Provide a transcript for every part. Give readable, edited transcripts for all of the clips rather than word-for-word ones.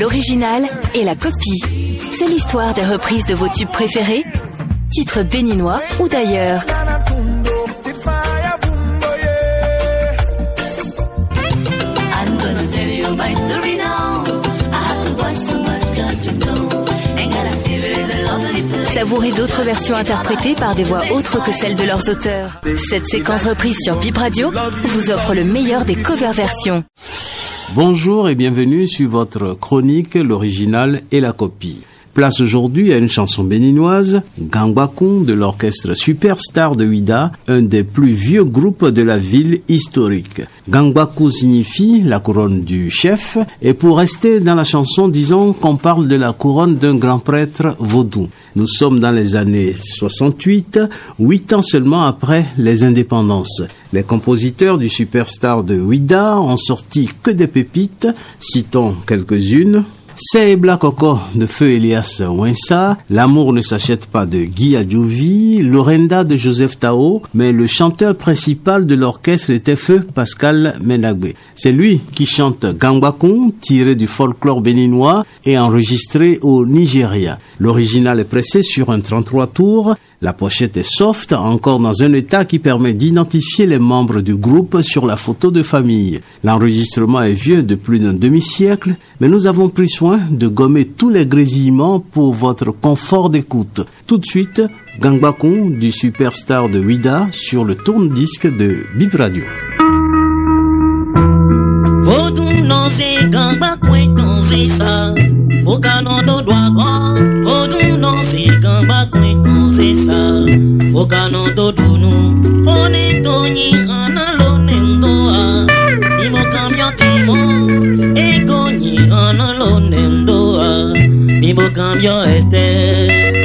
L'original et la copie. C'est l'histoire des reprises de vos tubes préférés, titres béninois ou d'ailleurs. Savourez d'autres versions interprétées par des voix autres que celles de leurs auteurs. Cette séquence reprise sur Bip Radio vous offre le meilleur des cover-versions. Bonjour et bienvenue sur votre chronique L'original et la copie. Place aujourd'hui à une chanson béninoise, Gangbakoun de l'orchestre Superstar de Ouidah, un des plus vieux groupes de la ville historique. Gangbakoun signifie la couronne du chef, et pour rester dans la chanson, disons qu'on parle de la couronne d'un grand prêtre vaudou. Nous sommes dans les années 68, 8 ans seulement après les indépendances. Les compositeurs du Superstar de Ouidah ont sorti que des pépites, citons quelques-unes. C'est Black Coco de Feu Elias Wensa, L'amour ne s'achète pas de Guy Adjouvi, L'Orenda de Joseph Taho, mais le chanteur principal de l'orchestre était Feu Pascal Menagbé. C'est lui qui chante Gangbakoun, tiré du folklore béninois et enregistré au Nigeria. L'original est pressé sur un 33 tours. La pochette est soft, encore dans un état qui permet d'identifier les membres du groupe sur la photo de famille. L'enregistrement est vieux de plus d'un demi-siècle, mais nous avons pris soin de gommer tous les grésillements pour votre confort d'écoute. Tout de suite, Gangbakoun du Superstar de Ouidah sur le tourne-disque de Bip Radio. Okano do dunu, pone toni analo nendoa. Mimo cambio timon, ego ni analo nendoa. Mimo cambio este.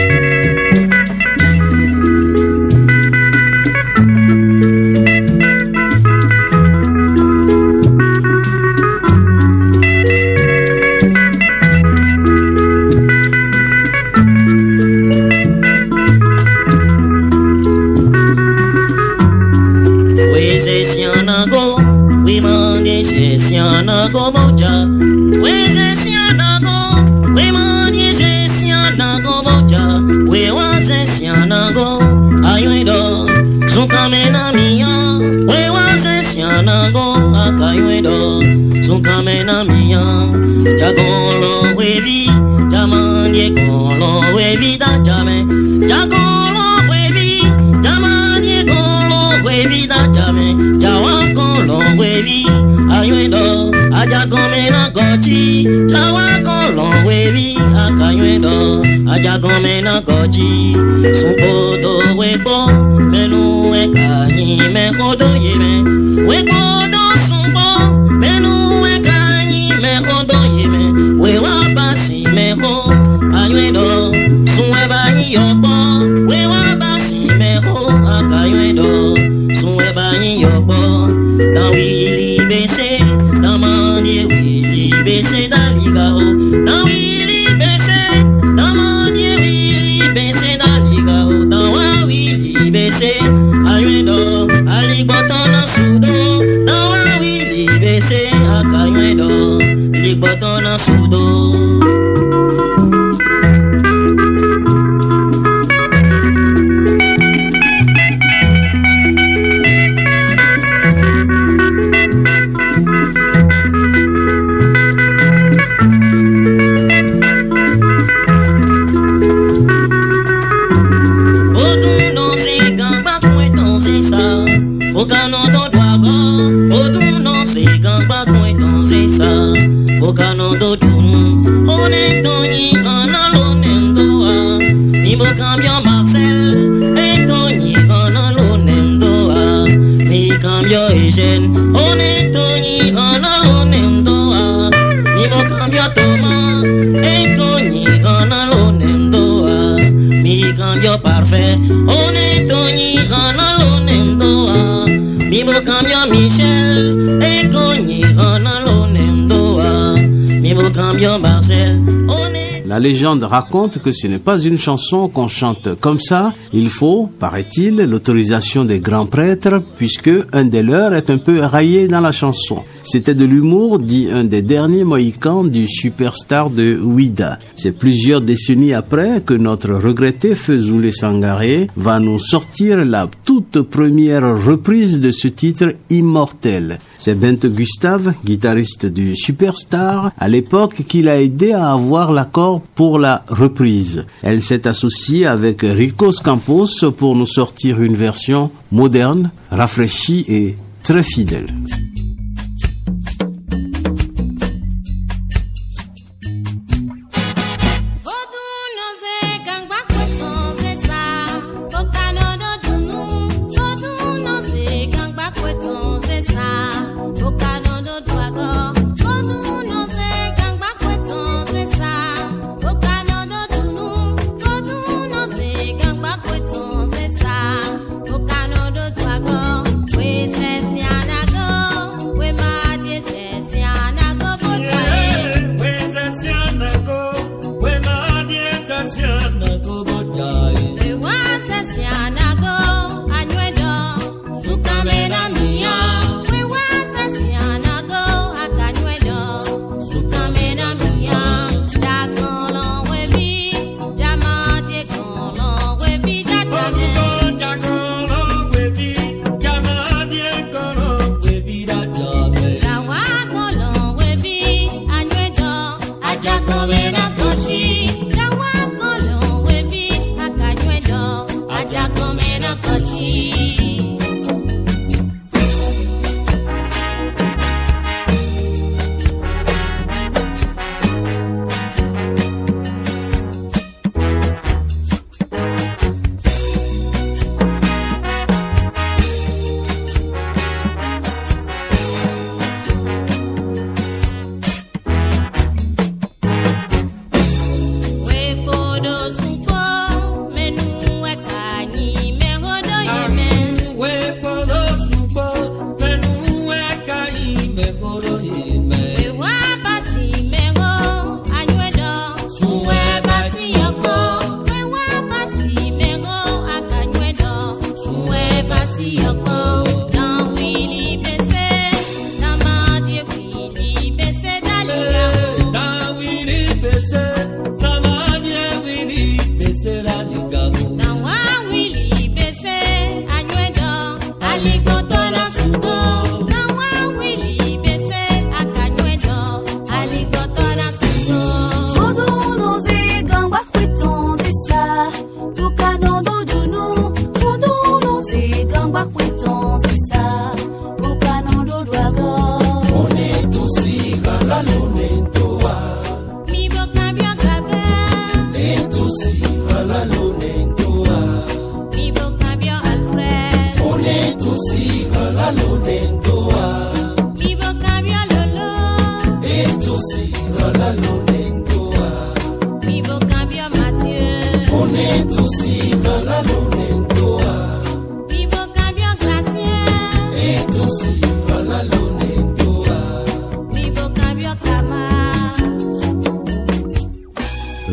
La légende raconte que ce n'est pas une chanson qu'on chante comme ça. Il faut, paraît-il, l'autorisation des grands prêtres, puisque un des leurs est un peu raillé dans la chanson. C'était de l'humour, dit un des derniers Mohicans du Superstar de Ouidah. C'est plusieurs décennies après que notre regretté Fezoulé Sangaré va nous sortir la toute première reprise de ce titre immortel. C'est Bent Gustave, guitariste du Superstar, à l'époque qui l'a aidé à avoir l'accord pour la reprise. Elle s'est associée avec Rico Scampos pour nous sortir une version moderne, rafraîchie et très fidèle.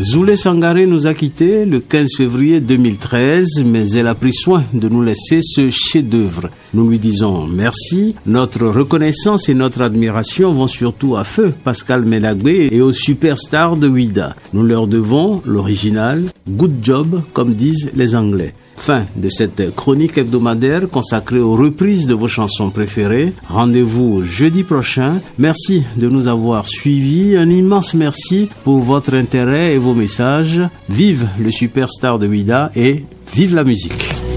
Fezoulé Sangaré nous a quittés le 15 février 2013, mais elle a pris soin de nous laisser ce chef-d'œuvre. Nous lui disons merci. Notre reconnaissance et notre admiration vont surtout à feu Pascal Menagbé et aux Superstars de Ouidah. Nous leur devons l'original, good job, comme disent les Anglais. Fin de cette chronique hebdomadaire consacrée aux reprises de vos chansons préférées. Rendez-vous jeudi prochain. Merci de nous avoir suivis. Un immense merci pour votre intérêt et vos messages. Vive le Superstar de Ouidah et vive la musique.